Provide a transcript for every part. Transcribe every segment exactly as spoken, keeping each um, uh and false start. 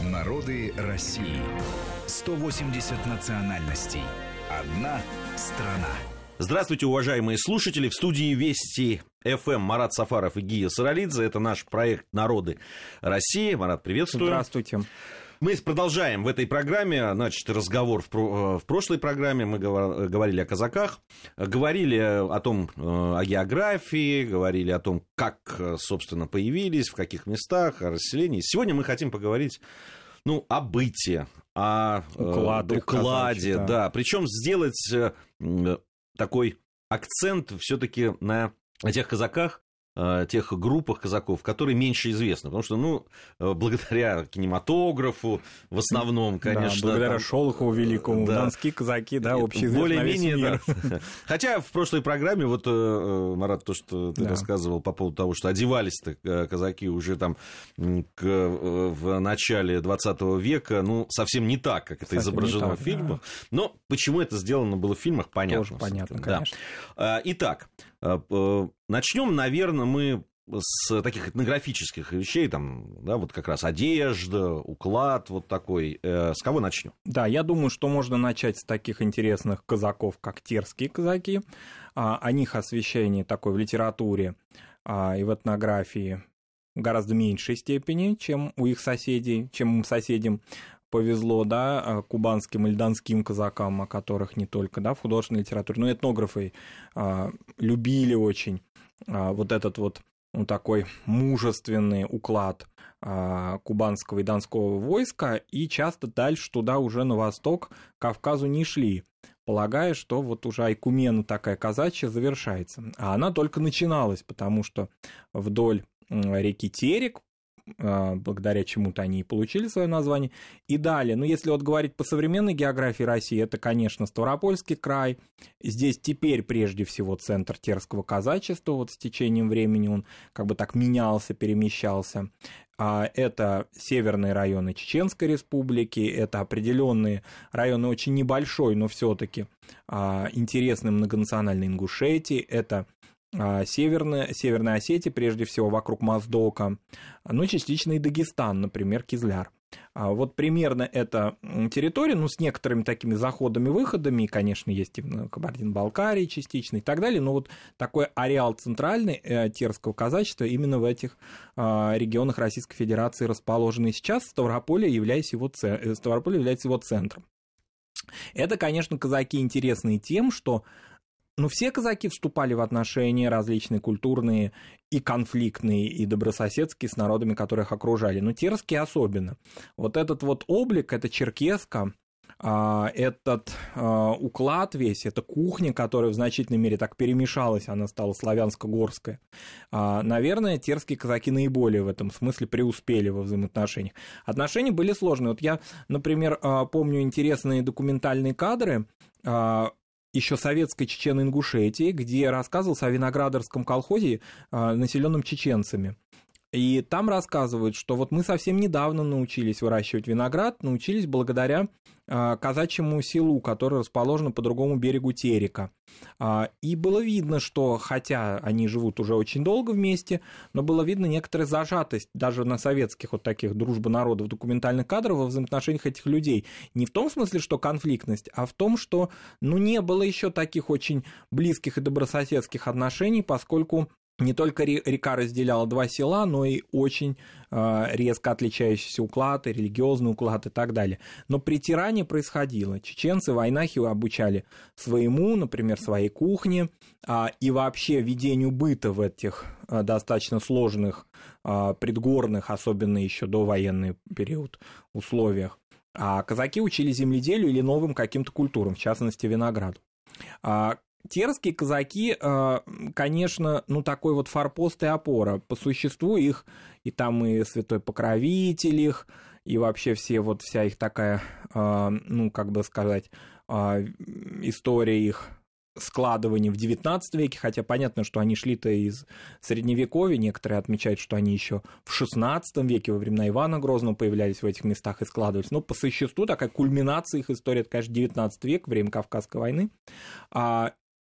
Народы России. сто восемьдесят национальностей. Одна страна. Здравствуйте, уважаемые слушатели. В студии Вести эф эм Марат Сафаров и Гия Саралидзе. Это наш проект «Народы России». Марат, приветствую. Здравствуйте. Мы продолжаем в этой программе, значит, разговор в прошлой программе, мы говорили о казаках, говорили о том, о географии, говорили о том, как, собственно, появились, в каких местах, о расселении. Сегодня мы хотим поговорить, ну, о быте, о укладе, укладе да. да. Причем сделать такой акцент все-таки на тех казаках, тех группах казаков, которые меньше известны, потому что, ну, благодаря кинематографу в основном, конечно... Да, благодаря там, Шолохову великому, да, донские казаки, да, общеизвестны более на весь менее, мир. Да. Хотя в прошлой программе, вот, Марат, то, что ты да. рассказывал по поводу того, что одевались-то казаки уже там к, в начале двадцатого века, ну, совсем не так, как это совсем изображено так, в фильмах. Да. Но почему это сделано было в фильмах, понятно. Тоже понятно, конечно. Да. Итак, начнем, наверное, мы с таких этнографических вещей, там, да, вот как раз одежда, уклад вот такой. С кого начнем? Да, я думаю, что можно начать с таких интересных казаков, как терские казаки. О них освещение такое в литературе и в этнографии гораздо меньшей степени, чем у их соседей, чем соседям повезло, да, кубанским или донским казакам, о которых не только, да, в художественной литературе, но и этнографы а, любили очень а, вот этот вот ну, такой мужественный уклад а, кубанского и донского войска, и часто дальше туда уже на восток, к Кавказу не шли, полагая, что вот уже айкумена такая казачья завершается. А она только начиналась, потому что вдоль реки Терек, благодаря чему-то они и получили свое название. И далее, ну, если вот говорить по современной географии России, это, конечно, Ставропольский край. Здесь теперь, прежде всего, центр терского казачества. Вот с течением времени он как бы так менялся, перемещался. Это северные районы Чеченской Республики, это определенные районы очень небольшой, но все-таки интересной многонациональной Ингушетии, это Северная, Северная Осетия, прежде всего, вокруг Моздока, ну, частично и Дагестан, например, Кизляр. Вот примерно эта территория, ну, с некоторыми такими заходами-выходами, конечно, есть и Кабардино-Балкария частично и так далее, но вот такой ареал центральный терского казачества именно в этих регионах Российской Федерации расположены сейчас, Ставрополье является его, Ставрополье является его центром. Это, конечно, казаки интересны тем, что но все казаки вступали в отношения различные культурные и конфликтные, и добрососедские с народами, которые их окружали. Но терские особенно. Вот этот вот облик, это черкеска, этот уклад весь, эта кухня, которая в значительной мере так перемешалась, она стала славянско-горская. Наверное, терские казаки наиболее в этом смысле преуспели во взаимоотношениях. Отношения были сложные. Вот я, например, помню интересные документальные кадры еще советской Чечено-Ингушетии, где рассказывался о виноградарском колхозе, населенном чеченцами. И там рассказывают, что вот мы совсем недавно научились выращивать виноград, научились благодаря казачьему селу, которое расположено по другому берегу Терека. И было видно, что, хотя они живут уже очень долго вместе, но было видно некоторая зажатость даже на советских вот таких дружбы народов документальных кадров во взаимоотношениях этих людей. Не в том смысле, что конфликтность, а в том, что ну, не было еще таких очень близких и добрососедских отношений, поскольку не только река разделяла два села, но и очень резко отличающиеся уклады, религиозный уклад и так далее. Но притирание происходило. Чеченцы войнахи обучали своему, например, своей кухне и вообще ведению быта в этих достаточно сложных предгорных, особенно еще довоенный период, условиях. А казаки учили земледелию или новым каким-то культурам, в частности, винограду. Терские казаки, конечно, ну такой вот форпост и опора. По существу их, и там и святой покровитель их, и вообще все вот вся их такая, ну как бы сказать, история их складывания в девятнадцатом веке, хотя понятно, что они шли-то из Средневековья, некоторые отмечают, что они еще в шестнадцатом веке, во времена Ивана Грозного появлялись в этих местах и складывались, но по существу такая кульминация их истории, это, конечно, девятнадцатый век, время Кавказской войны.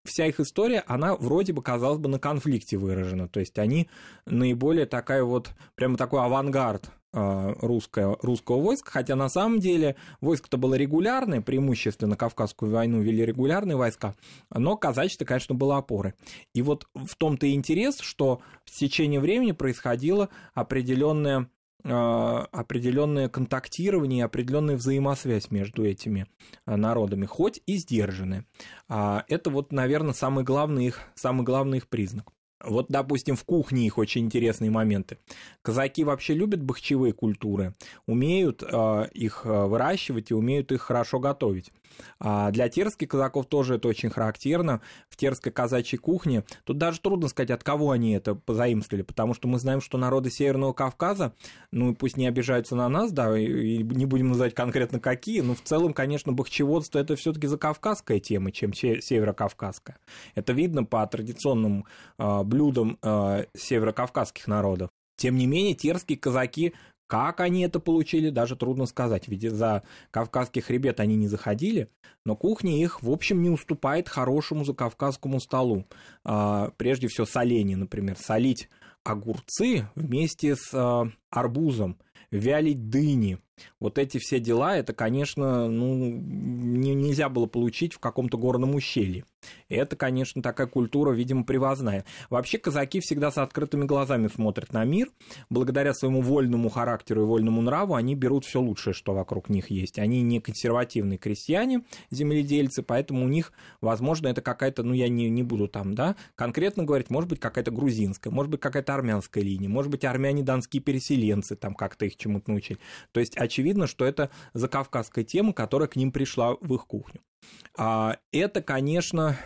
Вся их история, она вроде бы, казалось бы, на конфликте выражена. То есть они наиболее такая вот, прямо такой авангард русского, русского войска, хотя на самом деле войско-то было регулярное, преимущественно Кавказскую войну вели регулярные войска, но казачье-то, конечно, было опорой. И вот в том-то и интерес, что в течение времени происходило определенное, определенное контактирование, определенная взаимосвязь между этими народами, хоть и сдержанная. Это вот, наверное, самый главный их, самый главный их признак. Вот, допустим, в кухне их очень интересные моменты. Казаки вообще любят бахчевые культуры, умеют э, их выращивать и умеют их хорошо готовить. А для терских казаков тоже это очень характерно. В терской казачьей кухне тут даже трудно сказать, от кого они это позаимствовали, потому что мы знаем, что народы Северного Кавказа, ну пусть не обижаются на нас, да, и не будем называть конкретно какие, но в целом, конечно, бахчеводство — это все-таки закавказская тема, чем северокавказская. Это видно по традиционным э, блюдам э, северокавказских народов. Тем не менее, терские казаки, как они это получили, даже трудно сказать, ведь за кавказский хребет они не заходили, но кухня их, в общем, не уступает хорошему закавказскому столу. Э, прежде всего, соление, например. Солить огурцы вместе с э, арбузом, вялить дыни. Вот эти все дела, это, конечно, ну, не, нельзя было получить в каком-то горном ущелье. Это, конечно, такая культура, видимо, привозная. Вообще казаки всегда с открытыми глазами смотрят на мир. Благодаря своему вольному характеру и вольному нраву они берут все лучшее, что вокруг них есть. Они не консервативные крестьяне, земледельцы, поэтому у них, возможно, это какая-то, ну, я не, не буду там, да, конкретно говорить, может быть, какая-то грузинская, может быть, какая-то армянская линия, может быть, армяне-донские переселенцы, там как-то их чему-то научили. То есть очевидно, что это закавказская тема, которая к ним пришла в их кухню. Это, конечно,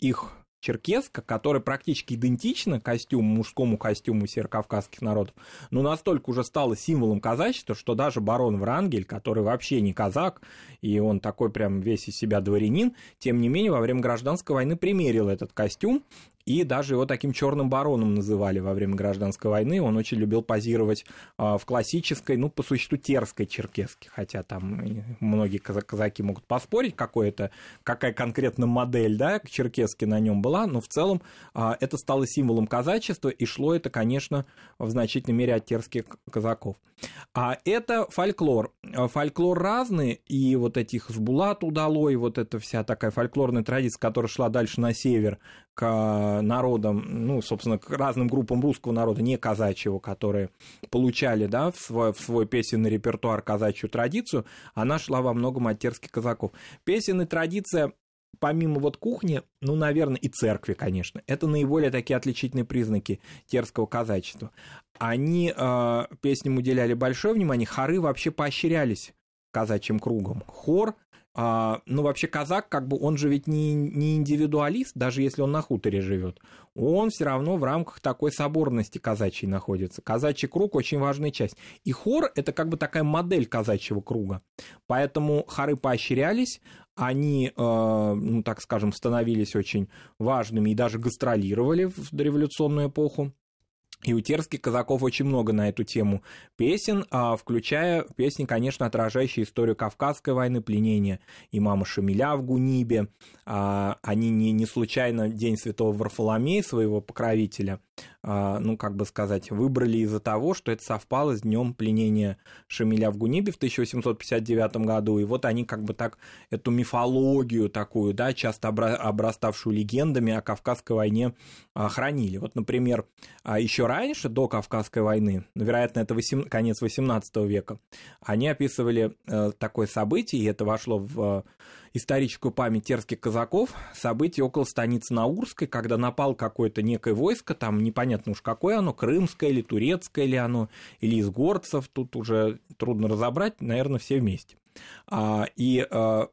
их черкеска, которая практически идентична костюму, мужскому костюму северокавказских народов, но настолько уже стала символом казачества, что даже барон Врангель, который вообще не казак, и он такой прям весь из себя дворянин, тем не менее во время гражданской войны примерил этот костюм, и даже его таким черным бароном называли во время гражданской войны. Он очень любил позировать в классической, ну, по существу, терской черкеске. Хотя там многие казаки могут поспорить, это, какая конкретно модель, да, черкески на нем была. Но в целом это стало символом казачества, и шло это, конечно, в значительной мере от терских казаков. А это фольклор. Фольклор разный, и вот этих с Булат удалой, вот эта вся такая фольклорная традиция, которая шла дальше на север, к народам, ну, собственно, к разным группам русского народа, не казачьего, которые получали, да, в свой, в свой песенный репертуар казачью традицию, она шла во многом от терских казаков. Песенная традиция, помимо вот кухни, ну, наверное, и церкви, конечно, это наиболее такие отличительные признаки терского казачества. Они э, песням уделяли большое внимание, хоры вообще поощрялись казачьим кругом. Хор, А, ну, вообще, казак, как бы, он же ведь не, не индивидуалист, даже если он на хуторе живет, он все равно в рамках такой соборности казачьей находится. Казачий круг — очень важная часть. И хор — это как бы такая модель казачьего круга. Поэтому хоры поощрялись, они, э, ну, так скажем, становились очень важными и даже гастролировали в дореволюционную эпоху. И у терских казаков очень много на эту тему песен, включая песни, конечно, отражающие историю Кавказской войны, пленение имама Шамиля в Гунибе. Они не, не случайно День Святого Варфоломея, своего покровителя, ну, как бы сказать, выбрали из-за того, что это совпало с днем пленения Шамиля в Гунибе в тысяча восемьсот пятьдесят девятом году. И вот они как бы так эту мифологию такую, да, часто обраставшую легендами о Кавказской войне, хранили. Вот, например, еще раньше, до Кавказской войны, вероятно, это восемь, конец восемнадцатого века, они описывали такое событие, и это вошло в историческую память терских казаков, событие около станицы Наурской, когда напал какое-то некое войско, там непонятно уж какое оно, крымское или турецкое ли оно, или из горцев, тут уже трудно разобрать, наверное, все вместе. И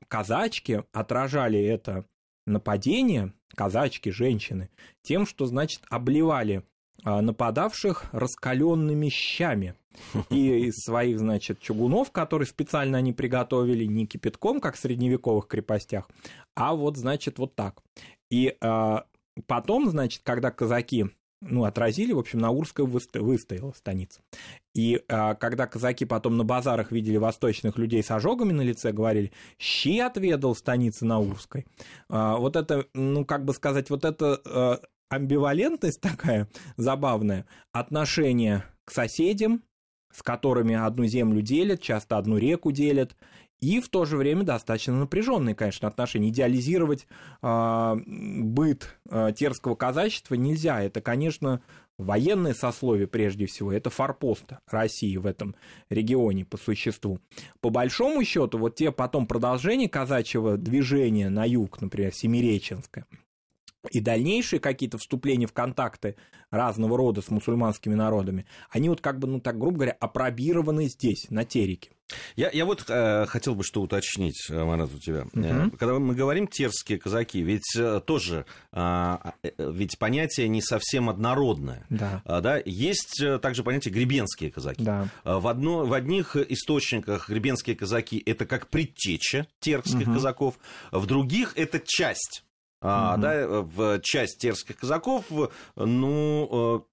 казачки отражали это нападение, казачки, женщины, тем, что, значит, обливали нападавших раскаленными щами. И из своих, значит, чугунов, которые специально они приготовили, не кипятком, как в средневековых крепостях, а вот, значит, вот так. И э, потом, значит, когда казаки, ну, отразили, в общем, Наурская выстояла станица. И э, когда казаки потом на базарах видели восточных людей с ожогами на лице, говорили: «Щи отведал станицы Наурской». Э, вот это, ну, как бы сказать, вот это... Э, амбивалентность такая забавная, отношение к соседям, с которыми одну землю делят, часто одну реку делят, и в то же время достаточно напряженные, конечно, отношения. Идеализировать э, быт э, терского казачества нельзя. Это, конечно, военное сословие прежде всего, это форпост России в этом регионе по существу. По большому счету, вот те потом продолжения казачьего движения на юг, например, Семиреченское, и дальнейшие какие-то вступления в контакты разного рода с мусульманскими народами, они вот как бы, ну так грубо говоря, апробированы здесь, на Тереке. Я, я вот э, хотел бы что уточнить, Марат, у тебя. Uh-huh. Когда мы говорим терские казаки, ведь э, тоже э, ведь понятие не совсем однородное. Да. Э, да? Есть э, также понятие гребенские казаки. Да. Э, в, одно, в одних источниках гребенские казаки — это как предтеча терских uh-huh. казаков, в других — это часть. Uh-huh. А, да, в часть терских казаков, ну,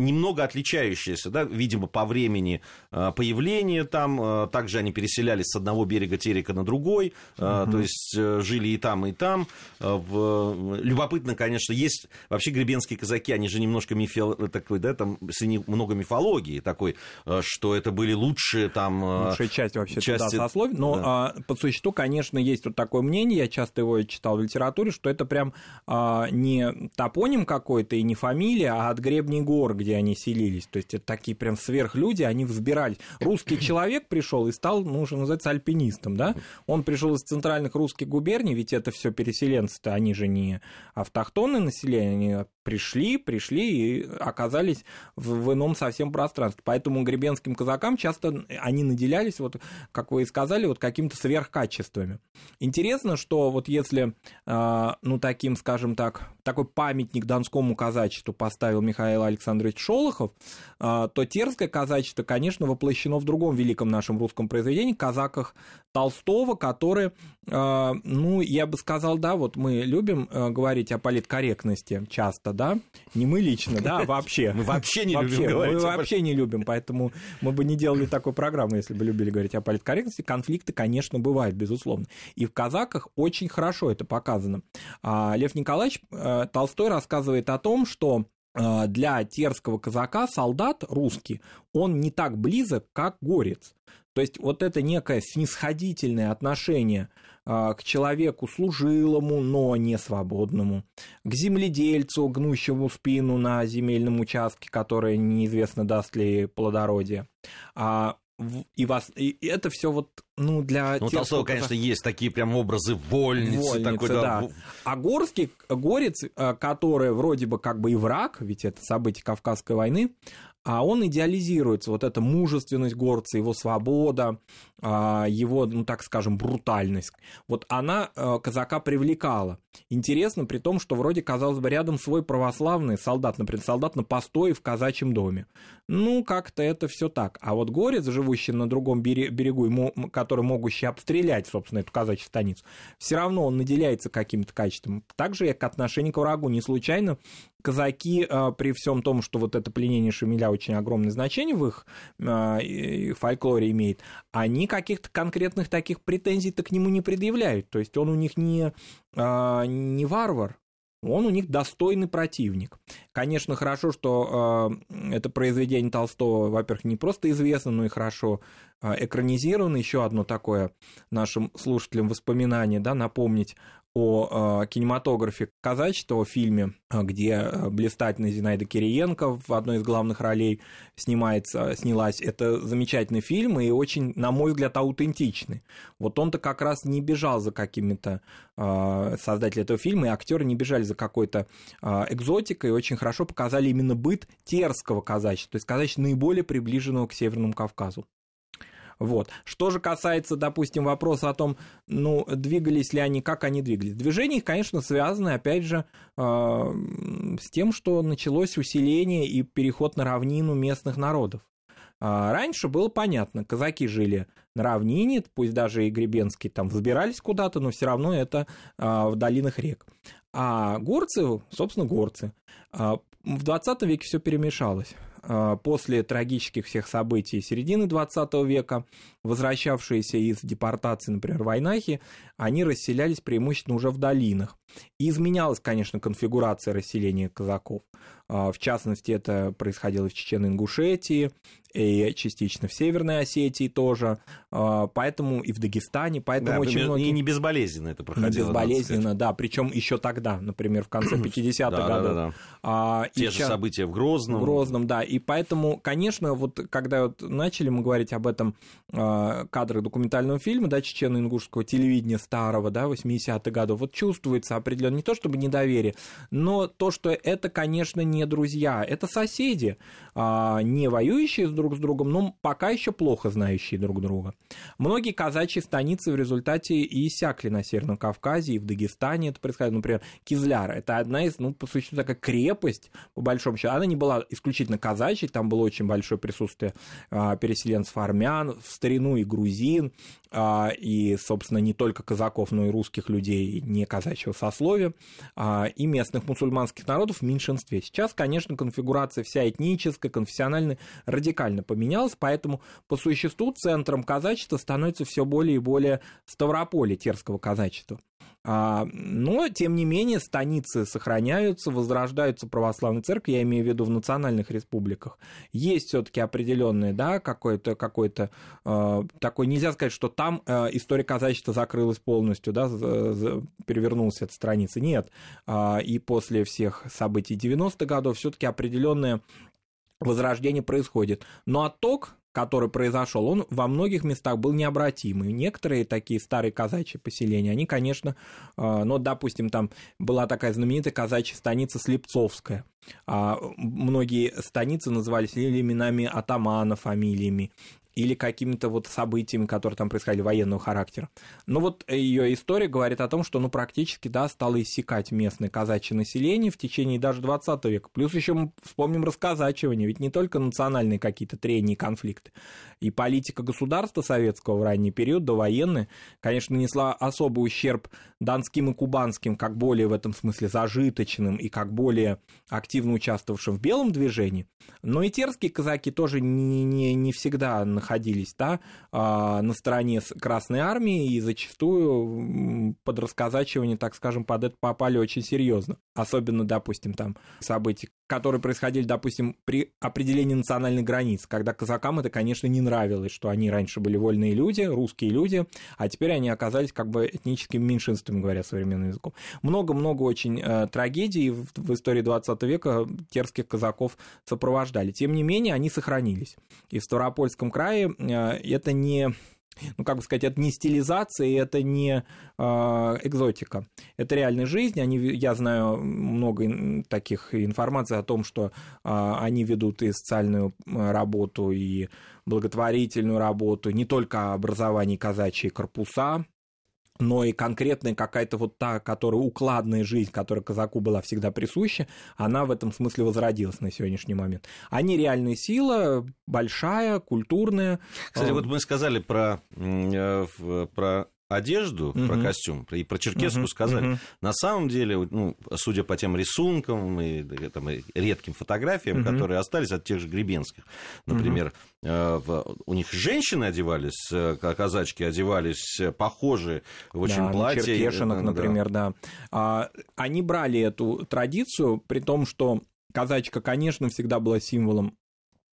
немного отличающаяся, да, видимо, по времени появления там, также они переселялись с одного берега Терека на другой, uh-huh. то есть жили и там, и там. В... Любопытно, конечно, есть вообще гребенские казаки, они же немножко мифи... такой, да, там много мифологии такой, что это были лучшие там... Лучшая часть вообще части... да, сословий, но да. По существу, конечно, есть вот такое мнение, я часто его читал в литературе, что это прям не топоним какой-то и не фамилия, а от гребней гор, где они селились, то есть это такие прям сверхлюди, они взбирались. Русский человек пришел и стал, ну, уже называется, альпинистом, да? Он пришел из центральных русских губерний, ведь это все переселенцы-то, они же не автохтонные населения, они пришли, пришли и оказались в, в ином совсем пространстве. Поэтому гребенским казакам часто они наделялись, вот, как вы и сказали, вот какими-то сверхкачествами. Интересно, что вот если, э, ну, таким, скажем так, такой памятник донскому казачеству поставил Михаил Александрович Шолохов, э, то терское казачество, конечно, воплощено в другом великом нашем русском произведении, казаках Толстого, который, э, ну, я бы сказал, да, вот мы любим э, говорить о политкорректности часто, да, не мы лично, да, а вообще. Мы вообще не вообще, любим говорить. Мы вообще не любим, поэтому мы бы не делали такой программы, если бы любили говорить о политкорректности. Конфликты, конечно, бывают, безусловно. И в казаках очень хорошо это показано. Лев Николаевич Толстой рассказывает о том, что для терского казака солдат русский, он не так близок, как горец. То есть вот это некое снисходительное отношение к человеку служилому, но не свободному, к земледельцу, гнущему спину на земельном участке, который неизвестно даст ли плодородие. И, вас, и это все вот, ну, для... Ну, Толстого, конечно, есть такие прям образы вольницы. Вольницы, такой, да. да. А горский горец, который вроде бы как бы и враг, ведь это событие Кавказской войны, а он идеализируется, вот эта мужественность горца, его свобода, его, ну, так скажем, брутальность. Вот она казака привлекала. Интересно, при том, что вроде, казалось бы, рядом свой православный солдат, например, солдат на посту и в казачьем доме. Ну, как-то это все так. А вот горец, живущий на другом берегу, который могущий обстрелять, собственно, эту казачью станицу, все равно он наделяется каким-то качеством. Также к отношению к врагу не случайно казаки, при всем том, что вот это пленение Шамиля очень огромное значение в их фольклоре имеет, они каких-то конкретных таких претензий-то к нему не предъявляют. То есть он у них не, не варвар, он у них достойный противник. Конечно, хорошо, что это произведение Толстого, во-первых, не просто известно, но и хорошо экранизировано. Еще одно такое нашим слушателям воспоминание, да, напомнить о кинематографе казачества, о фильме, где блистательная Зинаида Кириенко в одной из главных ролей снимается, снялась. Это замечательный фильм и очень, на мой взгляд, аутентичный. Вот он-то как раз не бежал за какими-то... Создатели этого фильма и актеры не бежали за какой-то экзотикой и очень хорошо показали именно быт терского казачества, то есть казачества наиболее приближенного к Северному Кавказу. Вот. Что же касается, допустим, вопроса о том, ну, двигались ли они, как они двигались. Движение их, конечно, связано, опять же, э, с тем, что началось усиление и переход на равнину местных народов. Э, раньше было понятно, казаки жили на равнине, пусть даже и гребенские там взбирались куда-то, но все равно это э, в долинах рек. А горцы, собственно, горцы. Э, в двадцатом веке все перемешалось. После трагических всех событий середины двадцатого века возвращавшиеся из депортации, например, в Айнахе, они расселялись преимущественно уже в долинах. И изменялась, конечно, конфигурация расселения казаков. В частности, это происходило в Чечено-Ингушетии и частично в Северной Осетии тоже, поэтому и в Дагестане, поэтому да, очень многие... И не безболезненно это проходило. Не безболезненно, да, причем еще тогда, например, в конце пятидесятых да, годов. Да, да, да. А, Те же щас... события в Грозном. В Грозном, да, и поэтому, конечно, вот когда вот начали мы говорить об этом кадрах документального фильма, да, чечено-ингушского телевидения старого, да, восьмидесятых годов, вот чувствуется определенно не то чтобы недоверие, но то, что это, конечно, не друзья, это соседи, не воюющие друг с другом, но пока еще плохо знающие друг друга. Многие казачьи станицы в результате и иссякли на Северном Кавказе, и в Дагестане это происходило. Например, Кизляра, это одна из, ну, по сути, такая крепость, по большому счету, она не была исключительно казачьей, там было очень большое присутствие переселенцев армян, в старину и грузин, и, собственно, не только казаков, но и русских людей, не казачьего сословия, и местных мусульманских народов в меньшинстве. Сейчас, конечно, конфигурация вся этническая, конфессиональная радикально поменялась, поэтому по существу центром казачества становится все более и более Ставрополье терского казачества. Но, тем не менее, станицы сохраняются, возрождаются православные церкви, я имею в виду в национальных республиках. Есть все-таки определенные, да, какой-то, какой-то э, такой, нельзя сказать, что там э, история казачества закрылась полностью, да, за, за, перевернулась эта страница. Нет. Э, и после всех событий девяностых годов все-таки определенное возрождение происходит. Но отток, который произошел, он во многих местах был необратимый. Некоторые такие старые казачьи поселения, они, конечно, ну, допустим, там была такая знаменитая казачья станица Слепцовская. Многие станицы назывались или именами атамана, фамилиями, или какими-то вот событиями, которые там происходили военного характера. Но вот ее история говорит о том, что, ну, практически, да, стало иссякать местное казачье население в течение даже двадцатого века. Плюс еще мы вспомним расказачивание, ведь не только национальные какие-то трения и конфликты. И политика государства советского в ранний период, довоенная, конечно, нанесла особый ущерб донским и кубанским, как более в этом смысле зажиточным и как более активно участвовавшим в белом движении. Но и терские казаки тоже не, не, не всегда находились находились да, на стороне Красной Армии, и зачастую под расказачивание, так скажем, под это попали очень серьезно. Особенно, допустим, там события, которые происходили, допустим, при определении национальных границ, когда казакам это, конечно, не нравилось, что они раньше были вольные люди, русские люди, а теперь они оказались как бы этническим меньшинством, говоря современным языком. Много-много очень э, трагедий в, в истории двадцатого века терских казаков сопровождали. Тем не менее, они сохранились. И в Ставропольском крае э, это не... Ну, как бы сказать, это не стилизация, это не э, экзотика. Это реальная жизнь. Они, я знаю много таких информаций о том, что э, они ведут и социальную работу, и благотворительную работу, не только образование казачьи корпуса, но и конкретная какая-то вот та, которая укладная жизнь, которая казаку была всегда присуща, она в этом смысле возродилась на сегодняшний момент. Они реальная сила, большая, культурная. Кстати, вот мы сказали про, про одежду, угу. про костюм, и про черкеску угу. сказали. Угу. На самом деле, ну, судя по тем рисункам и, там, и редким фотографиям, угу. которые остались от тех же Гребенских, например, угу. у них женщины одевались, казачки одевались похожие в очень да, платье. Да, на черкешинах, например, да. да. Они брали эту традицию, при том, что казачка, конечно, всегда была символом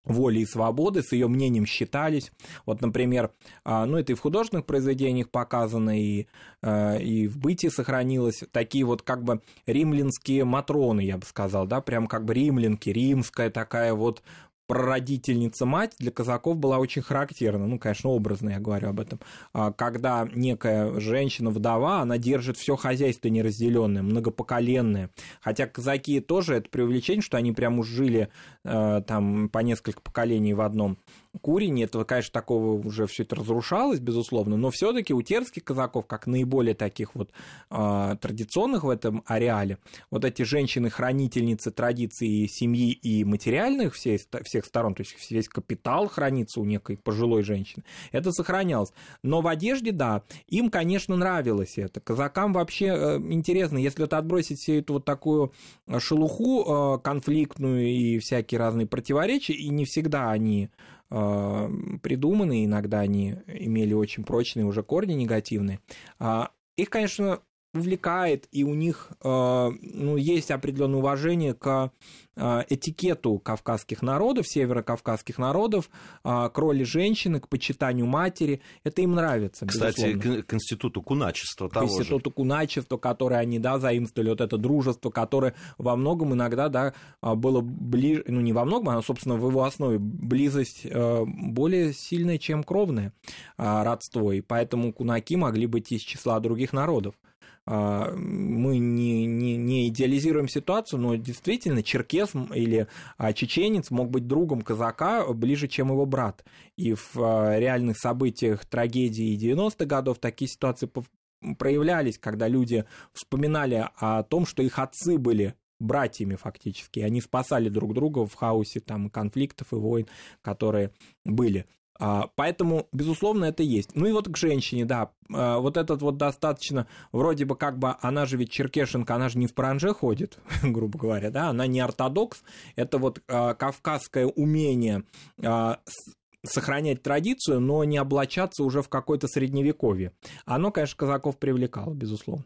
воли и свободы, с ее мнением считались. Вот, например, ну, это и в художественных произведениях показано, и, и в бытии сохранилось. Такие вот как бы римлянские матроны, я бы сказал, да, прям как бы римлянки, римская такая вот прародительница-мать для казаков была очень характерна, ну, конечно, образно я говорю об этом, когда некая женщина-вдова, она держит все хозяйство неразделенное, многопоколенное, хотя казаки тоже, это преувеличение, что они прям уж жили там по несколько поколений в одном курине, этого, конечно, такого уже все это разрушалось, безусловно, но все-таки у терских казаков, как наиболее таких вот э, традиционных в этом ареале, вот эти женщины-хранительницы традиций семьи и материальных всей, всех сторон, то есть весь капитал хранится у некой пожилой женщины, это сохранялось. Но в одежде, да, им, конечно, нравилось это. Казакам вообще э, интересно, если вот отбросить всю эту вот такую шелуху э, конфликтную и всякие разные противоречия, и не всегда они придуманы, иногда они имели очень прочные уже корни негативные. Их, конечно, увлекает, и у них ну, есть определенное уважение к этикету кавказских народов, северокавказских народов, к роли женщины, к почитанию матери. Это им нравится, безусловно. Кстати, к институту куначества того же. К институту куначества, которое они, да, заимствовали, вот это дружество, которое во многом иногда, да, было ближе, ну, не во многом, оно, собственно, в его основе близость более сильная, чем кровное родство, и поэтому кунаки могли быть из числа других народов. Мы не, не, не идеализируем ситуацию, но действительно черкес или чеченец мог быть другом казака ближе, чем его брат. И в реальных событиях трагедии девяностых годов такие ситуации проявлялись, когда люди вспоминали о том, что их отцы были братьями фактически, они спасали друг друга в хаосе там, конфликтов и войн, которые были. Поэтому, безусловно, это есть. Ну и вот к женщине, да, вот этот вот достаточно, вроде бы как бы, она же ведь черкешенка, она же не в паранже ходит, грубо говоря, да, она не ортодокс, это вот кавказское умение сохранять традицию, но не облачаться уже в какое-то средневековье. Оно, конечно, казаков привлекало, безусловно.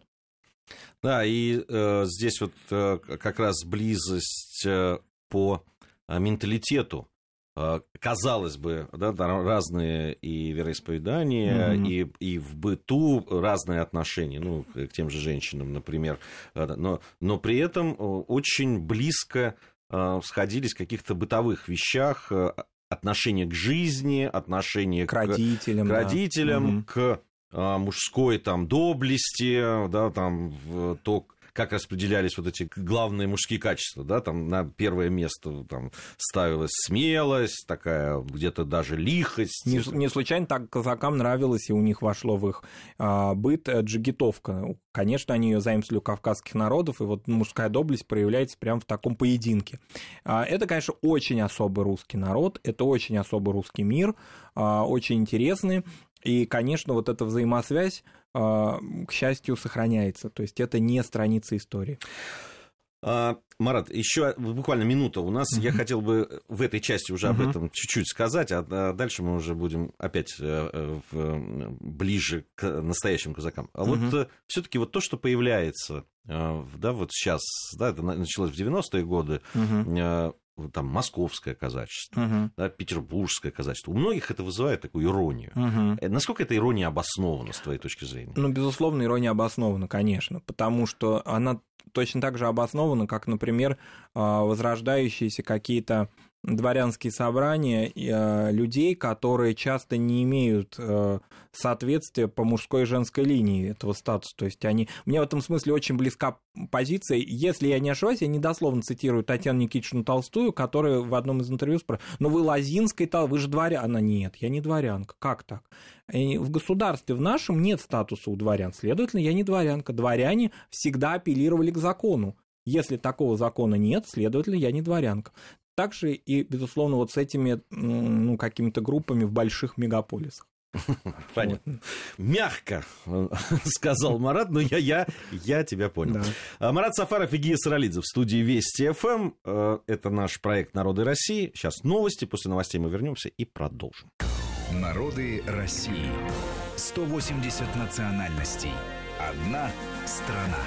Да, и э, здесь вот э, как раз близость э, по э, менталитету. Казалось бы, да, разные и вероисповедания, mm-hmm. и, и в быту разные отношения, ну, к тем же женщинам, например, но, но при этом очень близко сходились в каких-то бытовых вещах, отношение к жизни, отношение к, к родителям, к, да. родителям, mm-hmm. к мужской там, доблести, да, там, то, как распределялись вот эти главные мужские качества, да, там на первое место там ставилась смелость, такая где-то даже лихость. Не, не случайно так казакам нравилось, и у них вошло в их а, быт джигитовка. Конечно, они ее заимствовали у кавказских народов, и вот мужская доблесть проявляется прямо в таком поединке. А, это, конечно, очень особый русский народ, это очень особый русский мир, а, очень интересный, и, конечно, вот эта взаимосвязь, к счастью, сохраняется. То есть это не страница истории. Марат, еще буквально минута у нас. Mm-hmm. Я хотел бы в этой части уже mm-hmm. об этом чуть-чуть сказать, а дальше мы уже будем опять ближе к настоящим казакам. А mm-hmm. вот все-таки вот то, что появляется, да, вот сейчас, да, это началось в девяностые годы, mm-hmm. там, московское казачество, uh-huh. да, петербургское казачество. У многих это вызывает такую иронию. Uh-huh. Насколько эта ирония обоснована, с твоей точки зрения? Ну, безусловно, ирония обоснована, конечно, потому что она точно так же обоснована, как, например, возрождающиеся какие-то дворянские собрания э, людей, которые часто не имеют э, соответствия по мужской и женской линии этого статуса. То есть они... Мне в этом смысле очень близка позиция. Если я не ошибаюсь, я недословно цитирую Татьяну Никитичну Толстую, которая в одном из интервью спрашивает: «Ну вы Лозинская, вы же дворянка». Она: «Нет, я не дворянка». Как так? И в государстве в нашем нет статуса у дворян. Следовательно, я не дворянка. Дворяне всегда апеллировали к закону. Если такого закона нет, следовательно, я не дворянка. Также и, безусловно, вот с этими, ну, какими-то группами в больших мегаполисах. Понятно. Вот. Мягко сказал Марат, но я, я, я тебя понял. Да. Марат Сафаров и Гия Саралидзе в студии Вести эф эм. Это наш проект «Народы России». Сейчас новости. После новостей мы вернемся и продолжим. Народы России. сто восемьдесят национальностей. Одна страна.